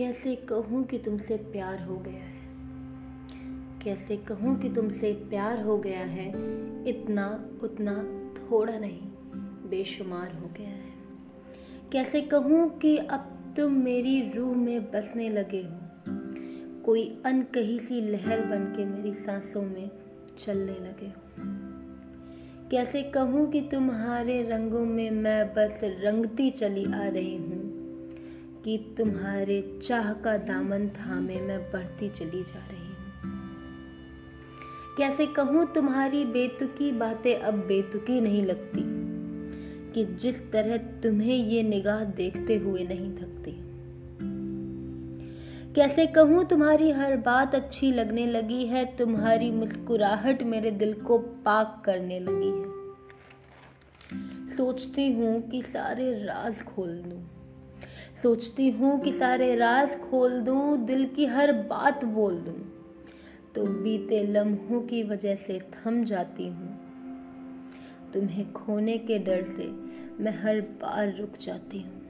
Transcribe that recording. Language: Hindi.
कैसे कहूँ कि तुमसे प्यार हो गया है, कैसे कहूँ कि तुमसे प्यार हो गया है, इतना उतना थोड़ा नहीं बेशुमार हो गया है। कैसे कहूँ कि अब तुम मेरी रूह में बसने लगे हो, कोई अनकही सी लहर बनके मेरी सांसों में चलने लगे हो। कैसे कहूँ कि तुम्हारे रंगों में मैं बस रंगती चली आ रही हूँ, कि तुम्हारे चाह का दामन थामे मैं बढ़ती चली जा रही हूँ। कैसे कहूँ तुम्हारी बेतुकी बातें अब बेतुकी नहीं लगती, कि जिस तरह तुम्हें ये निगाह देखते हुए नहीं थकती। कैसे कहूँ तुम्हारी हर बात अच्छी लगने लगी है, तुम्हारी मुस्कुराहट मेरे दिल को पाक करने लगी है। सोचती हूँ कि सारे राज खोल दूँ, सोचती हूँ कि सारे राज खोल दूँ, दिल की हर बात बोल दूँ, तो बीते लम्हों की वजह से थम जाती हूँ। तुम्हें खोने के डर से मैं हर बार रुक जाती हूँ।